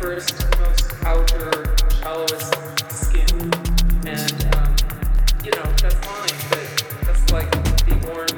first, most outer, shallowest skin. And, you know, that's fine, but that's like the orange.